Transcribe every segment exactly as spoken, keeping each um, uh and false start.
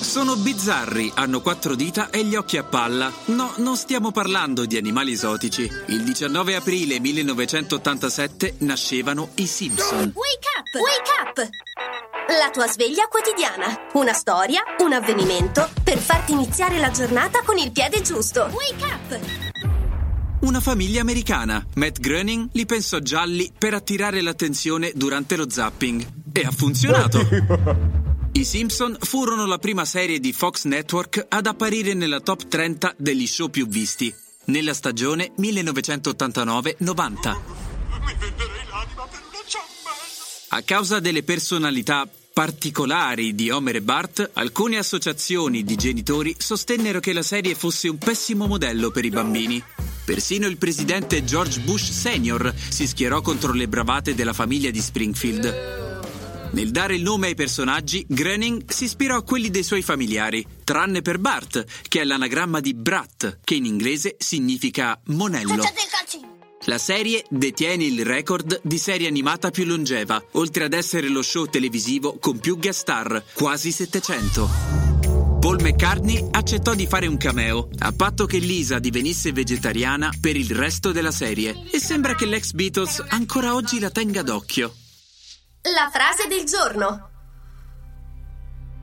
Sono bizzarri, hanno quattro dita e gli occhi a palla. No, non stiamo parlando di animali esotici. Il diciannove aprile millenovecentottantasette nascevano i Simpson. Wake up! Wake up! La tua sveglia quotidiana. Una storia, un avvenimento per farti iniziare la giornata con il piede giusto. Wake up! Una famiglia americana. Matt Groening li pensò gialli per attirare l'attenzione durante lo zapping. E ha funzionato! I Simpson furono la prima serie di Fox Network ad apparire nella top trenta degli show più visti, nella stagione millenovecentottantanove novanta. A causa delle personalità particolari di Homer e Bart, alcune associazioni di genitori sostennero che la serie fosse un pessimo modello per i bambini. Persino il presidente George Bush Senior si schierò contro le bravate della famiglia di Springfield. Nel dare il nome ai personaggi, Groening si ispirò a quelli dei suoi familiari, tranne per Bart, che è l'anagramma di Brat, che in inglese significa monello. La serie detiene il record di serie animata più longeva, oltre ad essere lo show televisivo con più guest star, quasi settecento. Paul McCartney accettò di fare un cameo, a patto che Lisa divenisse vegetariana per il resto della serie, e sembra che l'ex Beatles ancora oggi la tenga d'occhio. La frase del giorno.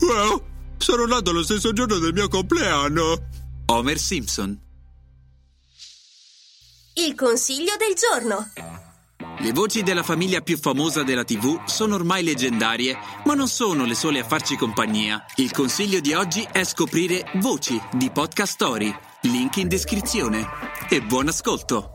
Well, sono nato lo stesso giorno del mio compleanno. Homer Simpson. Il consiglio del giorno. Le voci della famiglia più famosa della tivù sono ormai leggendarie, ma non sono le sole a farci compagnia. Il consiglio di oggi è scoprire Voci di Podcast Story. Link in descrizione. E buon ascolto.